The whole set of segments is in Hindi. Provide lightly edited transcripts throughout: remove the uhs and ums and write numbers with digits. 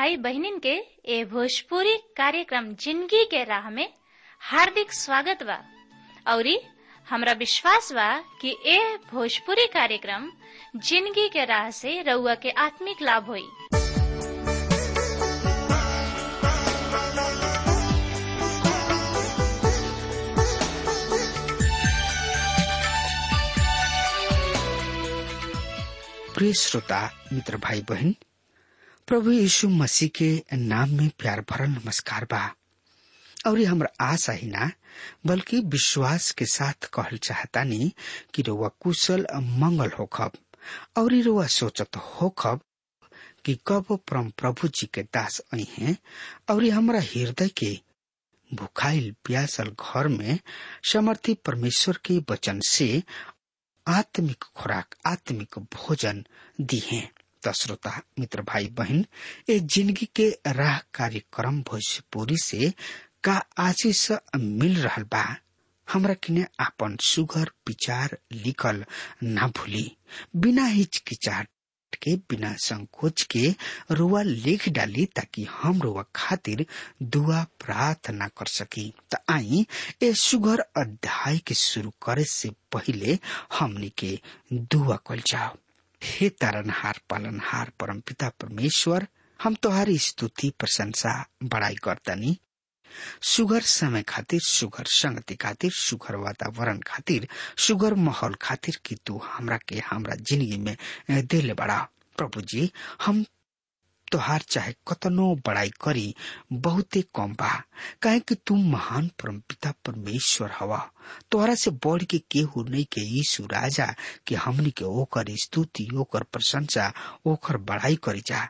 भाई बहनिन के ए भोजपुरी कार्यक्रम जिंदगी के राह में हार्दिक स्वागत बा औरी हमरा विश्वास बा कि ए भोजपुरी कार्यक्रम जिंदगी के राह से रउआ के आत्मिक लाभ होई। प्रिय श्रोता मित्र भाई बहन, प्रभु यीशु मसीह के नाम में प्यार भरल नमस्कार बा और हमरा आशा ही ना बल्कि विश्वास के साथ कहल चाहतानी कि रोवा कुशल मंगल होखब और रोवा सोचत होखब कि कब परम प्रभु जी के दास आई हैं और हमरा हृदय के भुखाइल प्यासल घर में समर्थी परमेश्वर के वचन से आत्मिक खुराक आत्मिक भोजन दी हैं। तो श्रोता मित्र भाई बहन, ये जिंदगी के राह कार्यक्रम भोजपुरी से का आशीष मिल रहल बा। हमरा किने अपन सुघर विचार लिखल ना भूली, बिना हिचकिचाहट के बिना संकोच के रुआ लिख डाली ताकि हम रुआ खातिर दुआ प्रार्थना कर सकी। तो आई ए सुघर अध्याय के शुरू करे से पहले हमनी के दुआ कल जाओ। हे तारनहार पालनहार परमपिता परमेश्वर, हम तोहारी स्तुति प्रशंसा बड़ाई करतानी। सुगर समय खातिर, सुगर संगति खातिर, सुगर वातावरण खातिर, सुगर माहौल खातिर कि तू हमरा के हमरा जिंदगी में देले बड़ा। प्रभु जी, हम तोहार चाहे कतनो बड़ाई करी बहुते कम बा, काहे कि तू महान परमपिता परमेश्वर हवा। तोहरा से बढ़ के केहू नहीं के यीशु राजा के हमनी के ओकर स्तुति ओकर प्रशंसा ओकर बड़ाई करी जा।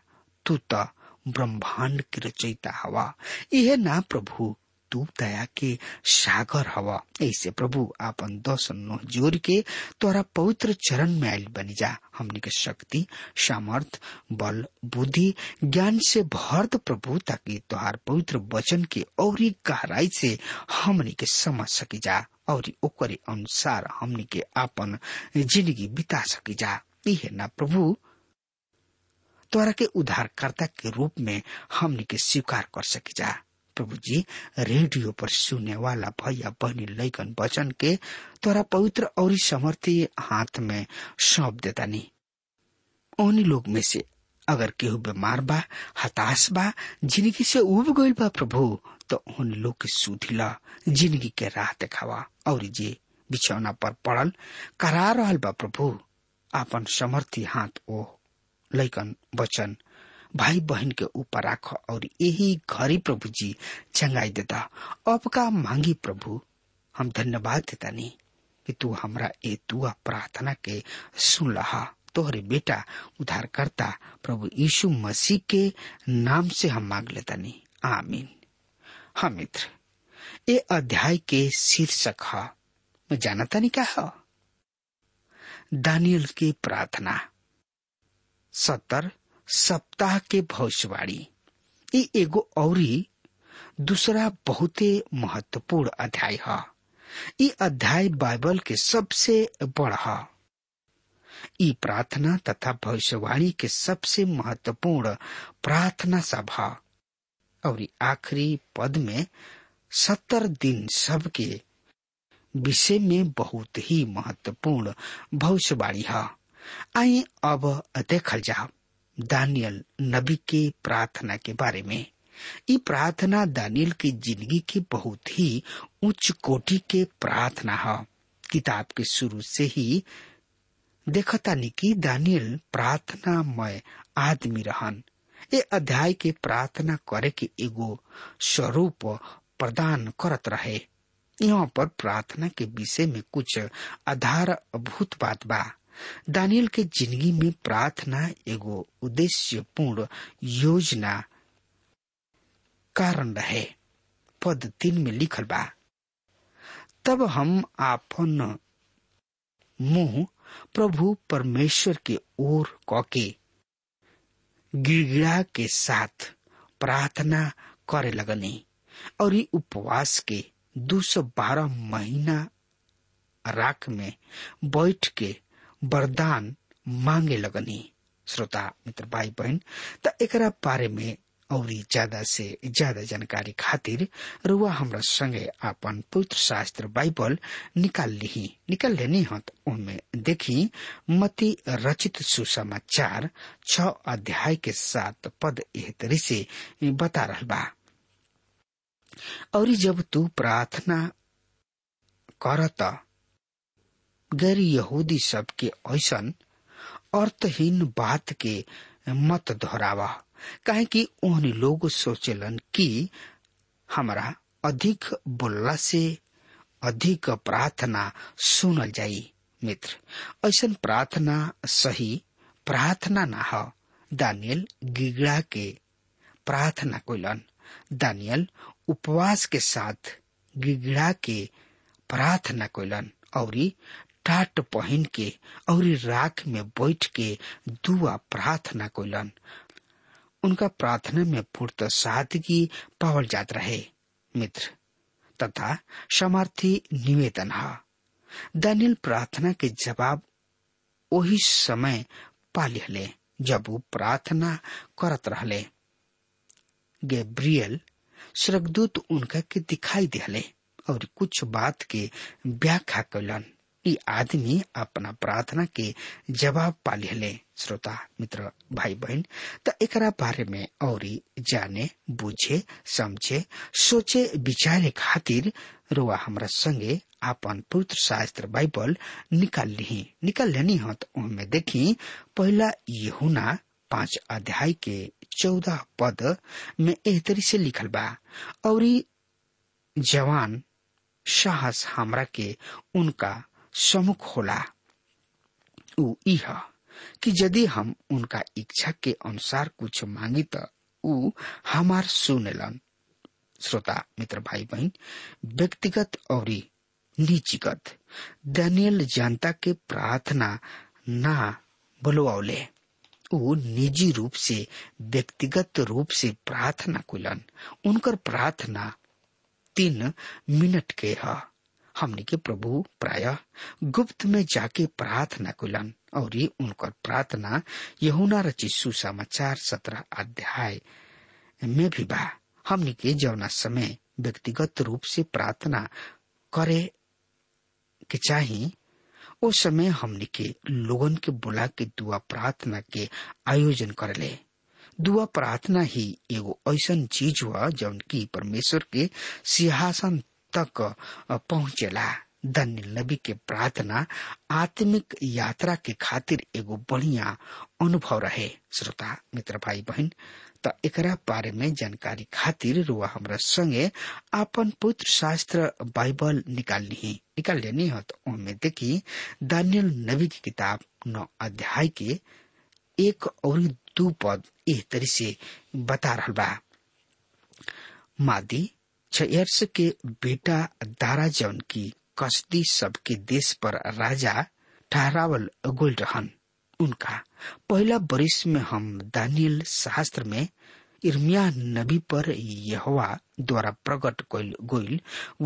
तू तो ब्रह्मांड के रचयिता हवा, इहे ना प्रभु तू दया के सागर हवा। ऐसे प्रभु आपन दोसन नोह जोड़ के तोरा पवित्र चरण में आयल बनी जा। हमनी के शक्ति सामर्थ बल बुद्धि ज्ञान से भर दे प्रभु, ताकि तोहार पवित्र वचन के और गहराई से हमनी के समझ सकी जा और ओकरे अनुसार हमनी के आपन जिंदगी बिता सकी जा। इहे ना प्रभु तोरा के उद्धारकर्ता के रूप में हमनी के स्वीकार कर सकी जा। प्रभु जी, रेडियो पर सुनने वाला भैया बहनी लैकन वचन के तोरा पवित्र और समर्थी हाथ में सौंप देतानी। ओनी लोग में से अगर केहू बीमार बा, हताश बा, जिंदगी से उब गइल बा प्रभु, तो उन लोग के सुधिला जिंदगी के राह दिखावा। और जे बिछौना पर पड़ल करा रहल बा प्रभु, आपन समर्थी हाथ ओ लैकन वचन भाई बहन के ऊपर रख और यही घरी प्रभु जी चंगाई देता। अब का मांगी प्रभु, हम धन्यवाद देता नहीं कि तू हमरा ए दुआ प्रार्थना के सुन लहा। तोहरे बेटा उद्धारकर्ता प्रभु यीशु मसीह के नाम से हम मांग लेता नहीं, आमीन। हाँ मित्र, ए अध्याय के शीर्षक है मैं जानता नहीं क्या है, दानिय्येल की प्रार्थना 70 सप्ताह के भविष्यवाणी। ये एगो औरी दूसरा बहुते महत्वपूर्ण अध्याय है। ये अध्याय बाइबल के सबसे बड़ा है। ये प्रार्थना तथा भविष्यवाणी के सबसे महत्वपूर्ण प्रार्थना सभा। और आखिरी पद में 70 दिन सबके विषय में बहुत ही महत्वपूर्ण भविष्यवाणी है। आइए अब देखल जाओ दानिय्येल नबी के प्रार्थना के बारे में। ये प्रार्थना दानिय्येल की जिंदगी की बहुत ही उच्च कोटि के प्रार्थना है। किताब के शुरू से ही देखतानी कि दानिय्येल प्रार्थनामय आदमी रहन। ये अध्याय के प्रार्थना करे के एगो स्वरूप प्रदान करत रहे। यहाँ पर प्रार्थना के विषय में कुछ आधारभूत बात बा। दानिय्येल के जिंदगी में प्रार्थना एगो उद्देश्यपूर्ण योजना कारण रहे। पद 3 में लिखल बा, तब हम आपन मुंह प्रभु परमेश्वर के ओर कके गिड़गिड़ा के साथ प्रार्थना करे लगनी और उपवास के 212 महीना राख में बैठ के वरदान मांगे लगनी। श्रोता मित्र भाई बहन, त एकरा बारे में और ज्यादा से ज्यादा जानकारी खातिर रुआ हमरा संगे अपन पुत्र शास्त्र बाइबल निकाल लेनी हत। उनमें देखी मती रचित सुसमाचार 6 अध्याय के 7 पद एह तरी से बता रहल बा। और जब तू प्रार्थना करत गैर यहूदी सबके ऐसन अर्थहीन बात के मत दोहरावा, काहे कि ओहनी लोग सोचलन कि हमरा अधिक बोलला से अधिक प्रार्थना सुनल जाई। मित्र, ऐसन प्रार्थना सही प्रार्थना ना हो। दानिय्येल गिगड़ा के प्रार्थना कोइलन। दानिय्येल उपवास के साथ गिगड़ा के प्रार्थना कोइलन औरी टाट पहन के औरी राख में बैठ के दुआ प्रार्थना कोइलन। उनका प्रार्थना में पूर्ण सादगी पावल जात रहे। मित्र, तथा सामर्थी निवेदन हा। दानिय्येल प्रार्थना के जवाब वही समय पालिहले जब वो प्रार्थना करत रहले। गैब्रियल स्वर्गदूत उनका के दिखाई दिहले और कुछ बात के व्याख्या कलन। ये आदमी अपना प्रार्थना के जवाब पालिहले। श्रोता मित्र भाई बहन, तो एकरा बारे में और जाने बुझे समझे सोचे विचारे खातिर रोआ हमरा संगे अपन पुत्र शास्त्र बाइबल निकाल लेनी हत। उनमें देखी पहला यूहन्ना 5 अध्याय के 14 पद में एह तरी से लिखल बा, और जवान साहस हमरा के उनका सम्मुख होला। ऊ इहा कि यदि हम उनका इच्छा के अनुसार कुछ मांगी तो ऊ हमार सुनेलन। श्रोता मित्र भाई बहन, व्यक्तिगत और निजीगत दानिय्येल जनता के प्रार्थना ना बोलवाओले। ऊ निजी रूप से व्यक्तिगत रूप से प्रार्थना कुलन। उनकर प्रार्थना 3 मिनट के है। हमने के प्रभु प्राय गुप्त में जाके प्रार्थना कुलन और ये उनकर प्रार्थना यूहन्ना रचित सुसमाचार 17 अध्याय में भी बा। हमने के जौना समय व्यक्तिगत रूप से प्रार्थना करे के चाहिए, उस समय हमने के लोगन के बुला के दुआ प्रार्थना के आयोजन कर ले। दुआ प्रार्थना ही एगो ऐसन चीज हुआ जौन की परमेश्वर के सिंहासन तक पहुंचेला। दानिय्येल नबी के प्रार्थना आत्मिक यात्रा के खातिर एगो बढ़िया अनुभव रहे। श्रोता मित्र भाई बहन, तो एकरा बारे में जानकारी खातिर रुआ हमरा संगे अपन पुत्र शास्त्र बाइबल निकाल लेनी है। तो उनमें देखी दानिय्येल नबी की किताब 9 अध्याय के 1 और 2 पद इस तरह से बता रहा बा। मादी छयर्स के बेटा दारा जौन की कसदी सबके देश पर राजा ठहरावल गोल रहन, उनका पहला बरिस में हम दानिय्येल शास्त्र में इर्मिया नबी पर यहोवा द्वारा प्रकट गोइल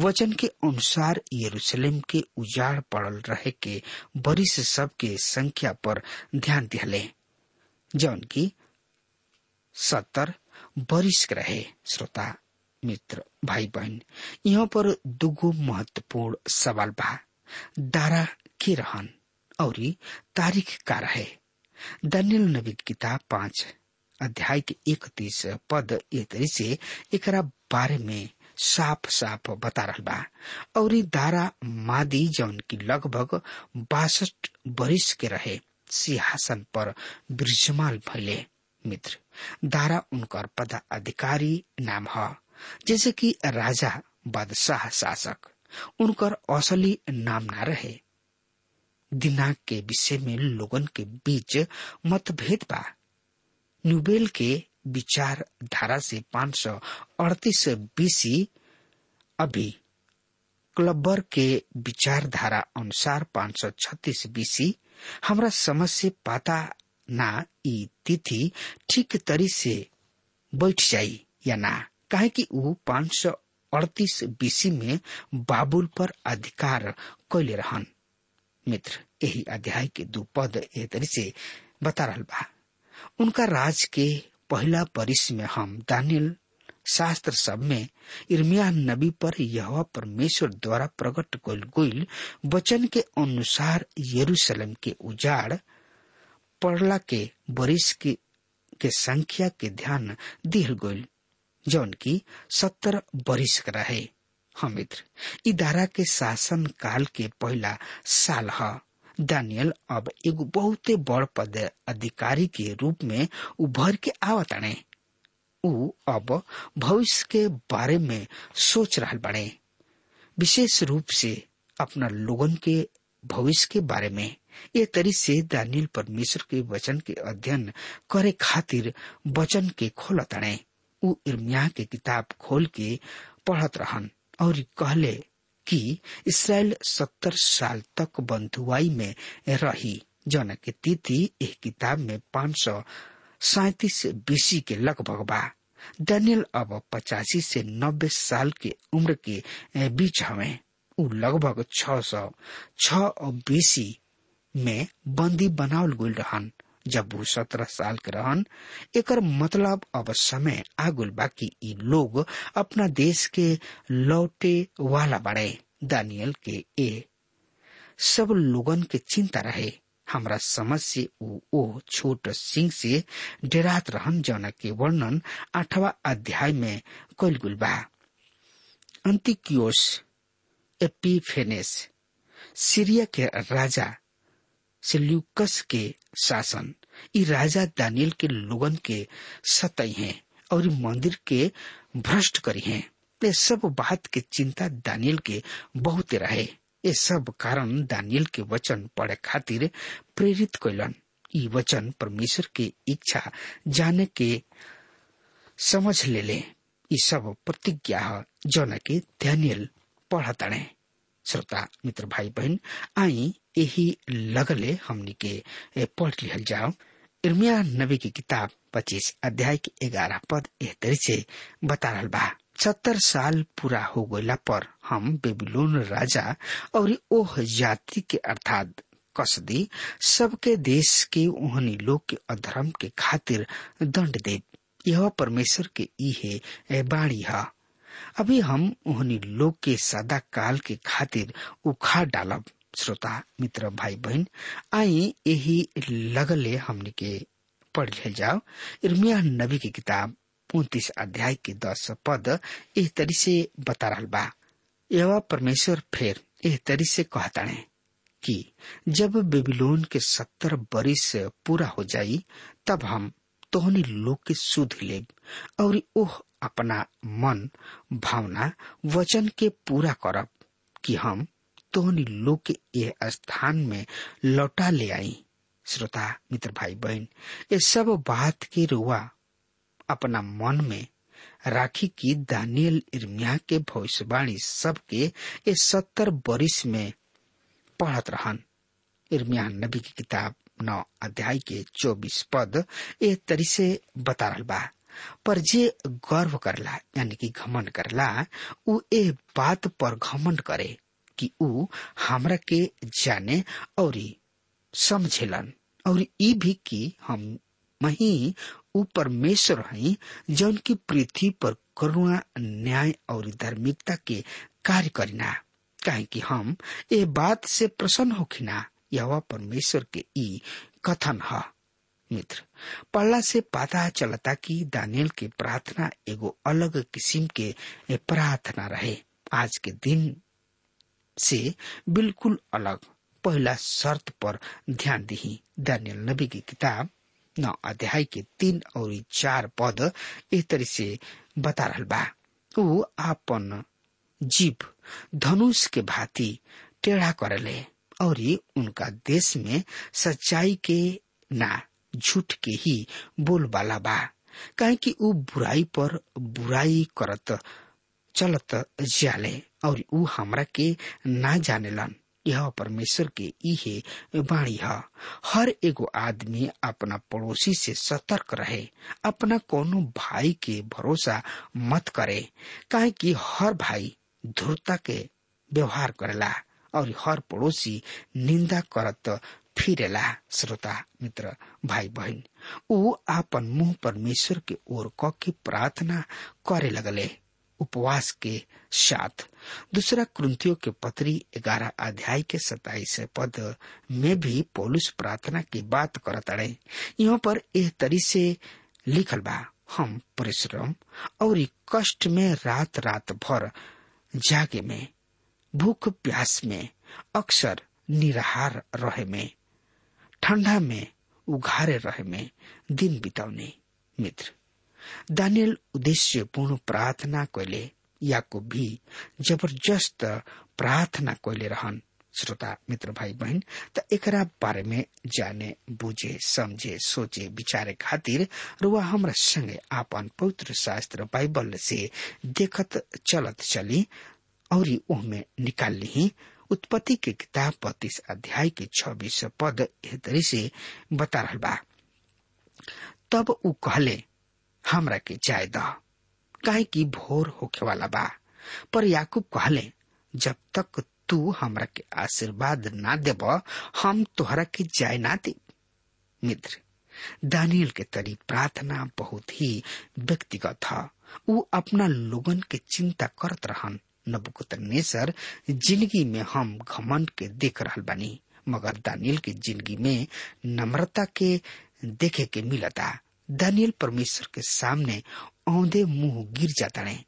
वचन के अनुसार यरूशलेम के उजाड़ पड़ल रहे के बरिस सबके संख्या पर ध्यान दिहले जौन की 70 बरिस रहे। श्रोता मित्र भाई बहन, यहाँ पर दुगो महत्वपूर्ण सवाल बा। दारा के रहन और तारीख का रहे। दानिय्येल नबी की किताब 5 अध्याय के 31 पद इस तरह से एकरा बारे में साफ साफ बता रहा बा। और दारा मादी जौन की लगभग 62 बरिस के रहे सिंहासन पर विराजमान भइले। मित्र, दारा उनकर पदाधिकारी नाम है, जैसे कि राजा बादशाह शासक। उनकर असली नाम ना रहे। दिनांक के विषय में लोगन के बीच मतभेद बा। न्यूबेल के विचार धारा से 538 BC अभी क्लबर के विचार धारा अनुसार 536 BC हमरा समझ से पता ना ई तिथि ठीक तरी से बैठ जाई या ना, काहे कि ऊ 538 BC में बाबुल पर अधिकार कइले रहन। मित्र, यही अध्याय के 2 पद ए तरी से बता रहल बा। उनका राज के पहला परिस में हम दानिय्येल शास्त्र सब में यिर्मयाह नबी पर यहोवा परमेश्वर द्वारा प्रकट कइल गइल वचन के अनुसार यरूशलेम के उजाड़ पड़ला के बरिस के संख्या के ध्यान दिहल गइल जौन की 70 बरिस रहे। हम मित्र इदारा के शासन काल के पहला साल हा। दानिय्येल अब एक बहुत बड़ पद अधिकारी के रूप में उभर के आवताने। उ अब भविष्य के बारे में सोच रहल बने, विशेष रूप से अपना लोगन के भविष्य के बारे में। ये तरीके से दानिय्येल परमेश्वर के वचन के अध्ययन करे खातिर वचन के खोलताने। उ यिर्मयाह के किताब खोल के पढ़त रहन और कहले कि इसराइल 70 साल तक बंधुआई में रही, जौन के तिथि इस किताब में 537 बीसी के लगभग बा। दानिय्येल अब 85 से 90 साल के उम्र के बीच हमें। उ लगभग 606 बीसी में बंदी बनावल गइल रहन जब वो 17 साल के रहन। एकर मतलब अब समय आगुल बाकी इ लोग अपना देश के लौटे वाला बड़े। दानिय्येल के ए सब लोगन के चिंता रहे। हमरा समझ से ओ छोट सिंह से डरात रहन जौन के वर्णन 8वां अध्याय में कइल गइल बा। अंतिकियोस एपिफेनेस सीरिया के राजा सेल्यूकस के शासन इ राजा दानिय्येल के लोगन के सताई हैं और मंदिर के भ्रष्ट करी हैं। ये सब बात के चिंता दानिय्येल के बहुत रहे। ये सब कारण दानिय्येल के वचन पढ़े खातिर प्रेरित कइलन। इ वचन परमेश्वर के इच्छा जाने के समझ लेले। इ सब प्रतिज्ञा है जौन के दानिय्येल पढ़ताने। श्रोता मित्र भाई बहन आई यही लगले हमनी के पढ़ लिहल जाओ। यिर्मयाह नबी की किताब 25 अध्याय के 11 पद एह तरी से बता रहल बा। 70 साल पूरा हो गइला पर हम बेबीलोन राजा और ओह जाति के अर्थात कसदी सबके देश के ओहनी लोग के अधर्म के खातिर दंड देब। यह परमेश्वर के इहे बाणी हा। अभी हम ओहनी लोग के सदा काल के खातिर उखाड़ डालब। श्रोता मित्र भाई बहन आई यही लगले हमने के पढ़ ले जाओ। यिर्मयाह नबी की किताब 29 अध्याय के 10 पद इस तरी से बता रहल बा। यहोवा परमेश्वर फिर इस तरी से कहताने कि जब बेबीलोन के 70 बरिस पूरा हो जाई तब हम तोहनी लोग के सुध लेब और ओह अपना मन भावना वचन के पूरा करब कि हम तोहनी लोग के यह स्थान में लौटा ले आई। श्रोता मित्र भाई बहन ये सब बात के रुआ अपना मन में राखी कि दानिय्येल यिर्मयाह के भविष्यवाणी सबके ये 70 बरिस में पढ़त रहन। यिर्मयाह नबी की किताब 9 अध्याय के 24 पद ये तरी से बता रहल बा। पर जे गर्व करला यानी कि घमंड करला उ ए बात पर घमंड करे कि उ हमरा के जाने और समझेलन और ई भी कि हम मही उ परमेश्वर हई जौन की पृथ्वी पर करुणा न्याय और धार्मिकता के कार्य करिना। काहे कि हम ए बात से प्रसन्न होखिना। यहोवा परमेश्वर के ई कथन हा। मित्र पढ़ला से पता चलता कि दानिय्येल के प्रार्थना एगो अलग किस्म के प्रार्थना रहे, आज के दिन से बिल्कुल अलग। पहला शर्त पर ध्यान दीही। दानिय्येल नबी की किताब 9 अध्याय के 3 और 4 पद इस तरह से बता रहल बा। वो आपन जीभ धनुष के भांति टेढ़ा करले और ये उनका देश में सच्चाई के ना झूठ के ही बोलबाला बा। काहे कि वो बुराई पर बुराई करत चलत जाले और उ हमरा के ना जानेलन। यह परमेश्वर के इहे वाणी है। हर एगो आदमी अपना पड़ोसी से सतर्क रहे। अपना कोनो भाई के भरोसा मत करे, काहे कि हर भाई धूर्तता के व्यवहार करेला और हर पड़ोसी निंदा करत फिरेला श्रोता मित्र भाई बहन, ऊ आपन मुंह परमेश्वर के ओर क के प्रार्थना करे लगले उपवास के साथ। दूसरा कुरिन्थियों के पत्री 11 अध्याय के 27 पद में भी पौलुस प्रार्थना की बात करताड़े। यहाँ पर यह तरी से लिखल बा, हम परिश्रम और कष्ट में रात रात भर जागे में, भूख प्यास में, अक्सर निराहार रहे में, ठंडा में, उघारे रहे में दिन बिताउने। मित्र दानिय्येल उद्देश्य पूर्ण प्रार्थना कोले, याकूब भी जबरदस्त प्रार्थना कोले रहन। श्रोता मित्र भाई बहन, त एकरा बारे में जाने बुझे समझे सोचे विचारे खातिर रुआ हमरा संगे आपन पवित्र शास्त्र बाइबल से देखत चलत चली और उहमें निकाल ली। उत्पत्ति के किताब 35 अध्याय के 26 पद एतरी से बता रहल बा, तब उ कहले हमरा के जाय द, काहे कि भोर होखे वाला बा। पर याकूब कहले, जब तक तू हमरा के आशीर्वाद ना देब हम तोहरा के जाय ना दी। मित्र दानिय्येल के तरी प्रार्थना बहुत ही व्यक्तिगत था। ऊ अपना लोगन के चिंता करत रहन। नबूकदनेस्सर जिंदगी में हम घमंड के देख रहल बानी, मगर दानिय्येल के जिंदगी में नम्रता के देखे के मिलता। दानिय्येल परमेश्वर के सामने औंधे मुंह गिर जाता है।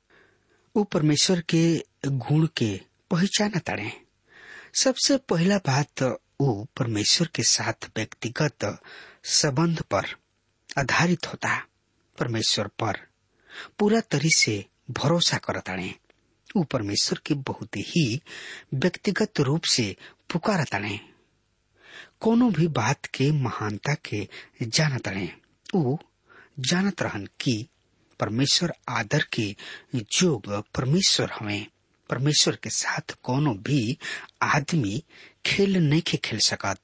वो परमेश्वर के गुण के पहचानता है। सबसे पहला बात, वो परमेश्वर के साथ व्यक्तिगत संबंध पर आधारित होता। परमेश्वर पर पूरा तरी से भरोसा करता है। वो परमेश्वर के बहुत ही व्यक्तिगत रूप से पुकारता है। कोनो भी बात के महानता के जानता है। वो जानत रहन कि परमेश्वर आदर के जोग परमेश्वर हमें। परमेश्वर के साथ कोनो भी आदमी खेल नहीं खेल सकत,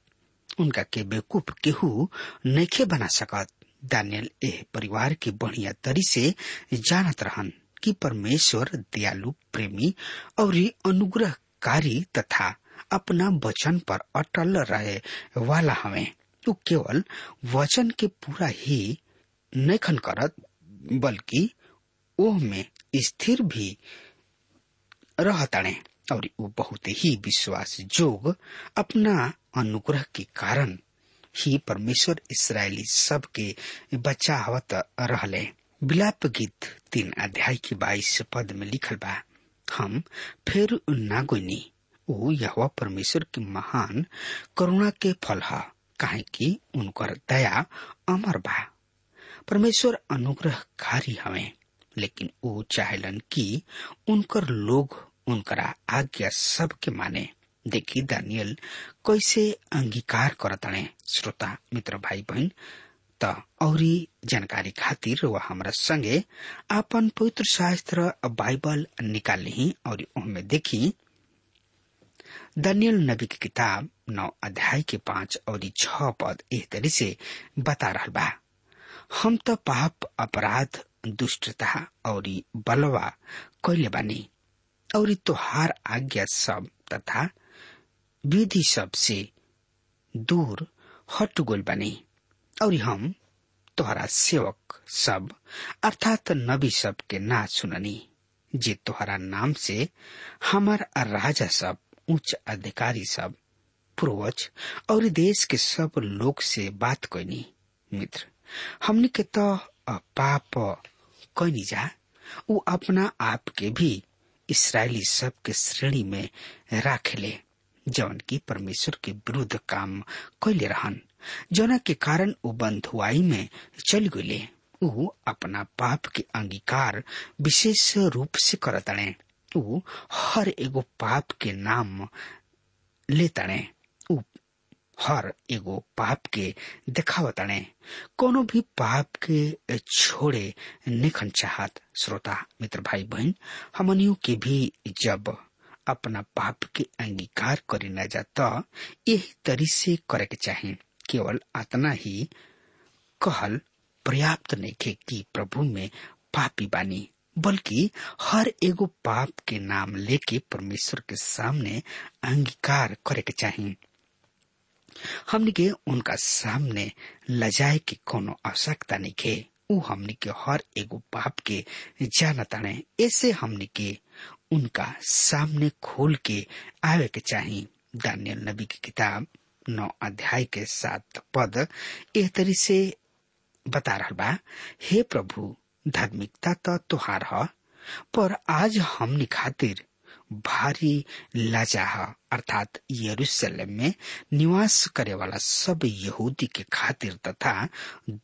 उनका के बेवकूफ केहू नहीं बना सकत। दानिय्येल एह परिवार के बढ़िया तरी से जानत रहन कि परमेश्वर दयालु, प्रेमी और अनुग्रहकारी तथा अपना वचन पर अटल रहे वाला हमें। तो केवल वचन के पूरा ही नैखन करत, बल्कि ओह में स्थिर भी रहताने और वो बहुत ही विश्वास जोग अपना अनुग्रह के कारण ही परमेश्वर इस्राएली सब के बचावत रहले। बिलाप गीत 3 अध्याय के 22 पद में लिखल बा, हम फिर ना गोनी, ओ यहोवा परमेश्वर की महान करुणा के फल है, काहे कि उनकर दया अमर बा। परमेश्वर अनुग्रहकारी हमें, लेकिन वो चाहेलन कि उनकर लोग उनकरा आज्ञा सब के माने। देखी दानिय्येल कैसे अंगीकार करतने। श्रोता मित्र भाई बहन, त औरी जानकारी खातिर वह हमरा संगे आपन पवित्र शास्त्र बाइबल निकाली और उनमें देखी दानिय्येल नबी की किताब 9 अध्याय के 5 और 6 पद इस तरह से बता रहल बा, हम तो पाप, अपराध, दुष्टता और बलवा कइले बानी और तोहार आज्ञा सब तथा विधि सब से दूर हट गइल बानी, और हम तोहरा सेवक सब अर्थात नबी सब के ना सुननी, जे तोहरा नाम से हमार राजा सब, उच्च अधिकारी सब, पूर्वज और देश के सब लोग से बात कोईनी। मित्र हमने के तो पाप कोईनी जा, वो अपना आप के भी इस्राएली सब के श्रेणी में राखेले, जौन की परमेश्वर के विरुद्ध काम कोईले रहन, जोना के कारण वो बंधुआई में चल गईले। वो अपना पाप के अंगीकार विशेष रूप से करतने। वो हर एगो पाप के नाम लेताने, हर एगो पाप के देखावताने, कोनो भी पाप के छोड़े निखन चाहत। श्रोता मित्र भाई बहन, हमनियों के भी जब अपना पाप के अंगीकार करे न जाता, यही तरी से करे के चाहिए। केवल आतना ही कहल पर्याप्त नहीं खे कि प्रभु में पापी बानी, बल्कि हर एगो पाप के नाम लेके परमेश्वर के सामने अंगीकार करे के चाहिए। हमनिके उनका सामने लजाए की कोनो आवश्यकता नहीं। ऊ हमनी के हर एगो बाप के जानताने, ऐसे हमनी के उनका सामने खोल के आवे के चाहिए। दानिय्येल नबी की किताब 9 के 7 एह तरी से बता रहा बा, हे प्रभु धार्मिकता तो तुहार है, पर आज हमनी खातिर भारी लाजा है। अर्थात यरूशलेम में निवास करे वाला सब यहूदी के खातिर तथा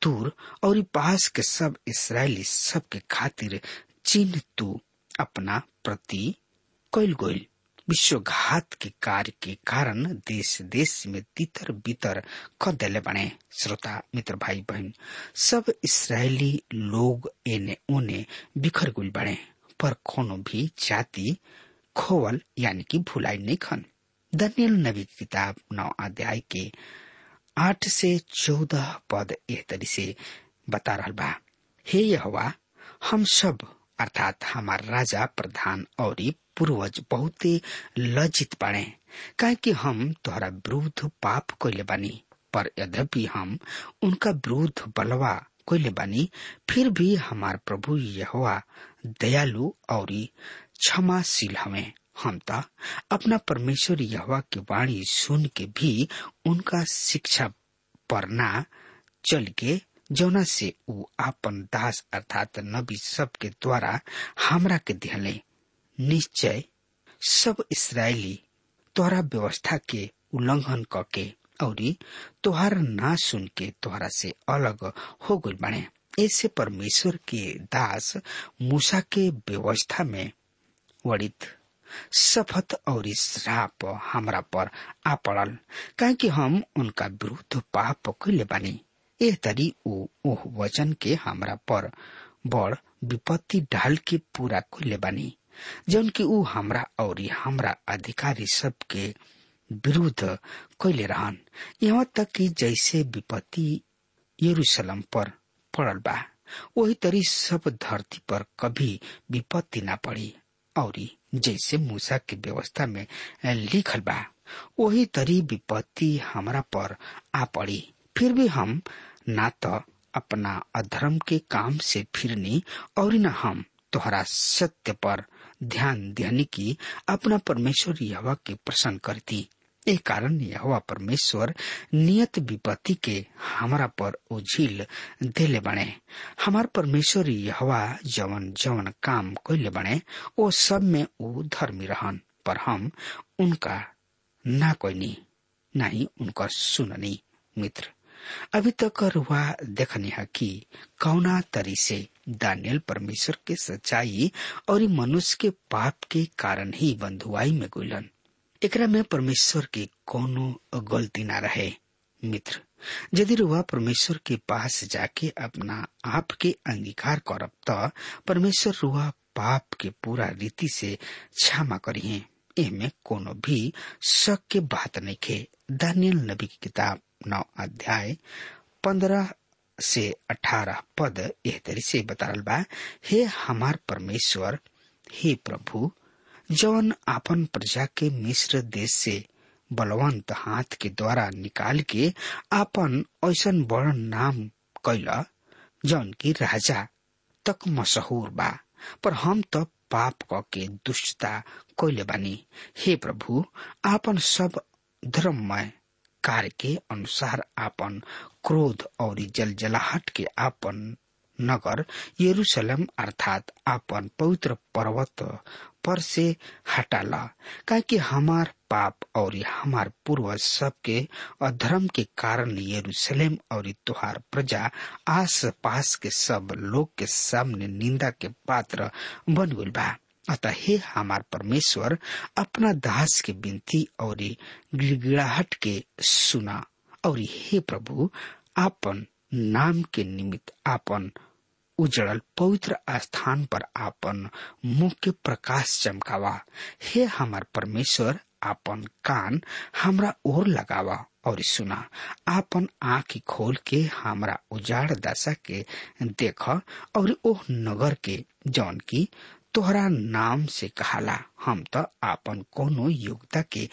दूर और पास के सब इस्राएली सब के खातिर चिन्ह तू अपना प्रति कइल गइल। विश्वघात के कार्य के कारण देश देश में तितर बितर कर देले बने। श्रोता मित्र भाई बहन, सब इस्राएली लोग एने ओने बिखर गुल बने, पर कोनो भी जाति खोवल यानी कि भुलाई नहीं खन। दानिय्येल नबी किताब 9 के 8 से 14 एह तरी से बता रहल बा, हे यहोवा हम सब अर्थात हमार राजा प्रधान और पूर्वज बहुत लज्जित बने, काहे कि हम तोहरा विरुद्ध पाप कइले बानी। पर यद्यपि हम उनका विरुद्ध बलवा कइले बानी, फिर भी हमार प्रभु यहोवा दयालु और क्षमाशील हमें। हम ता अपना परमेश्वर यहोवा की वाणी सुन के भी उनका शिक्षा पर ना चल के, जौना से ऊ आपन दास अर्थात नबी सब के द्वारा हमरा के दिहले। निश्चय सब इस्राएली तोहरा व्यवस्था के उल्लंघन करके औरी तोहर ना सुन के तोहरा से अलग हो गइल बने। ऐसे परमेश्वर के दास मूसा के व्यवस्था में वर्णित शपथ और श्राप हमरा पर आ पड़ल, काहे कि हम उनका विरुद्ध पाप कइले बानी। एह तरी ओह वचन के हमरा पर बड़ विपत्ति डाल के पूरा कइले बानी, जौन की ऊ हमरा और हमरा अधिकारी सबके विरुद्ध कइले रहन। यहाँ तक कि जैसे विपत्ति यरूशलेम पर पड़ल बा, वही तरी सब धरती पर कभी विपत्ति ना पड़ी। और जैसे मूसा की व्यवस्था में लिखल बा, वही तरी विपत्ति हमरा पर आ पड़ी। फिर भी हम ना तो अपना अधर्म के काम से फिरनी और न हम तोहरा सत्य पर ध्यान देने की अपना परमेश्वर यहोवा के प्रसन्न करती। एक कारण यहोवा परमेश्वर नियत विपत्ति के हमारा पर ओझिल देले बने। हमार परमेश्वर यहोवा जवन जवन काम कइले बने, वो सब में वो धर्मी रहन, पर हम उनका ना कोईनी नहीं उनका सुननी। मित्र अभी तक रुआ देखनी है कि कौना तरी से दानिय्येल परमेश्वर के सच्चाई और मनुष्य के पाप के कारण ही बंधुआई में गुलन। एकरा में परमेश्वर के कोनो गलती ना रहे। मित्र यदि रुआ परमेश्वर के पास जाके अपना आप के अंगीकार करब तो परमेश्वर रुआ पाप के पूरा रीति से क्षमा करिए, एमे कोनो भी शक के बात नहीं खे। दानिय्येल नबी की किताब 9 15 से 18 एह तरी से बताल बा, हे हमार परमेश्वर, हे प्रभु जवन आपन प्रजा के मिस्र देश से बलवंत हाथ के द्वारा निकाल के आपन ऐसन बड़ नाम कैला, जवन की राजा तक मशहूर बा, पर हम तो पाप करके दुष्टता कइले बानी। हे प्रभु आपन सब धर्ममय कार्य के अनुसार आपन क्रोध और जलजलाहट के आपन नगर यरूशलेम अर्थात आपन पवित्र पर्वत पर से हटाला, काहे कि हमार पाप और हमार पूर्वज सब के अधर्म के कारण यरूशलेम और तुहार प्रजा आस पास के सब लोग के सामने निंदा के पात्र बन गइल बा। अतः हे हमार परमेश्वर अपना दास के विनती और गिड़गिड़ाहट के सुना, और हे प्रभु आपन नाम के निमित्त आपन उजड़ल पवित्र स्थान पर आपन मुख के प्रकाश चमकावा। हे हमार परमेश्वर आपन कान हमरा ओर लगावा और सुना, आपन आँख खोल के हमरा उजाड़ दशा के देखा और ओह नगर के जौन की तोहरा नाम से कहाला हम तो आपन कोनो योग्यता के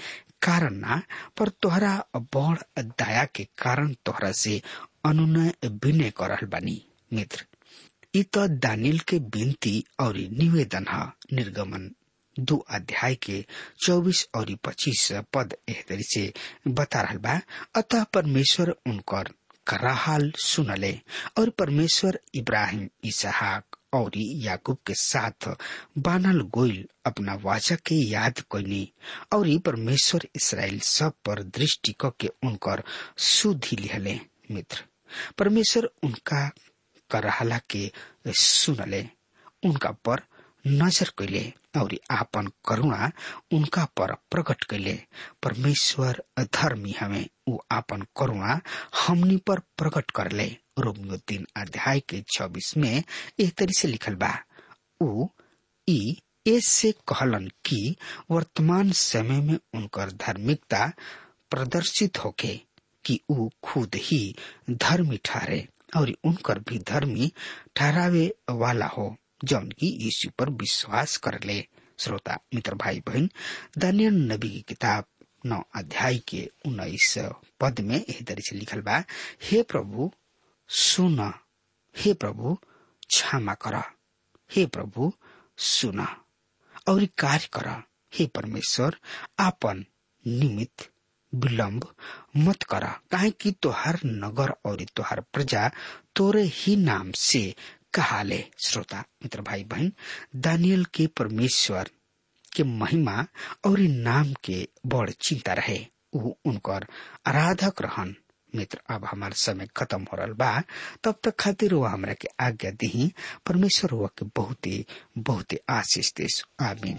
कारण ना, पर तोहरा बड़ दया के कारण तोहरा से अनुनय विनय कर रहल बानी। मित्र, इ तो दानिय्येल के विनती और निवेदन है। निर्गमन 2 अध्याय के 24 और 25 पद एहतरी से बता रहल बा, अतः परमेश्वर उनकर कराहाल सुनले और परमेश्वर इब्राहिम, इसहाक और याकूब के साथ बानल गोइल अपना वाचा के याद कइनी और परमेश्वर इसराइल सब पर दृष्टि करके उनकर सुधि लिहले। मित्र, परमेश्वर उनका करहला के सुनले, उनका पर नजर कइले और आपन करुणा उनका पर प्रकट कइले। परमेश्वर धर्मी हमें वो आपन करुणा हमनी पर प्रकट करले। रोमियो 3 अध्याय के 26 में इस तरह से लिखल बा, वो इससे कहलन कि वर्तमान समय में उनकर धार्मिकता प्रदर्शित होके कि वो खुद ही धर्मी ठहरे और उनकर भी धर्मी ठहरावे वाला हो जौन की यीशु पर विश्वास कर ले। श्रोता मित्र भाई बहन, दानिय्येल नबी की किताब 9 अध्याय के 19 पद में यह दर्ज लिखल बा, हे प्रभु सुन, हे प्रभु क्षमा कर, हे प्रभु सुन और कार्य कर, हे परमेश्वर आपन निमित्त विलंब मत करा, काहे कि तोहर नगर और तोहर प्रजा तोरे ही नाम से कहाले। श्रोता मित्र भाई बहन, दानिय्येल के परमेश्वर के महिमा और नाम के बड़ चिंता रहे, वो उनकर आराधक रहन। मित्र, अब हमार समय खत्म हो रहा बा, तब तक खातिर वो हमरा के आज्ञा दही। परमेश्वर वो के बहुते बहुते आशीष दे। आमीन।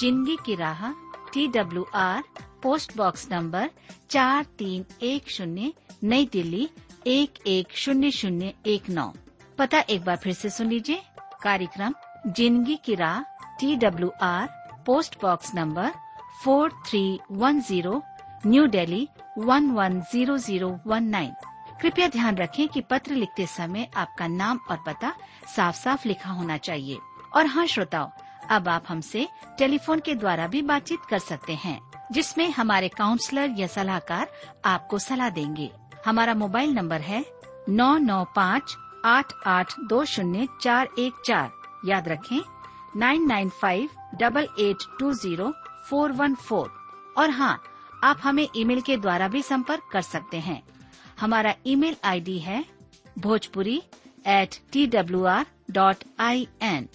जिंदगी की राह, TWR, पोस्ट बॉक्स नंबर 4310, नई दिल्ली 110019। पता एक बार फिर से सुन लीजिए। कार्यक्रम जिंदगी की राह, TWR, post box number 4310, New Delhi 110019। कृपया ध्यान रखें कि पत्र लिखते समय आपका नाम और पता साफ साफ लिखा होना चाहिए। और हाँ श्रोताओं, अब आप हमसे टेलीफोन के द्वारा भी बातचीत कर सकते हैं, जिसमें हमारे काउंसलर या सलाहकार आपको सलाह देंगे। हमारा मोबाइल नंबर है 9958820414। याद रखें 9958820414। और हाँ, आप हमें ईमेल के द्वारा भी संपर्क कर सकते हैं। हमारा ईमेल आईडी है bhojpuri@twr.in,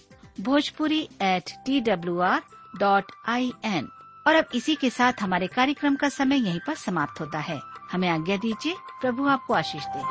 bhojpuri@twr.in। और अब इसी के साथ हमारे कार्यक्रम का समय यहीं पर समाप्त होता है। हमें आज्ञा दीजिए। प्रभु आपको आशीष दे।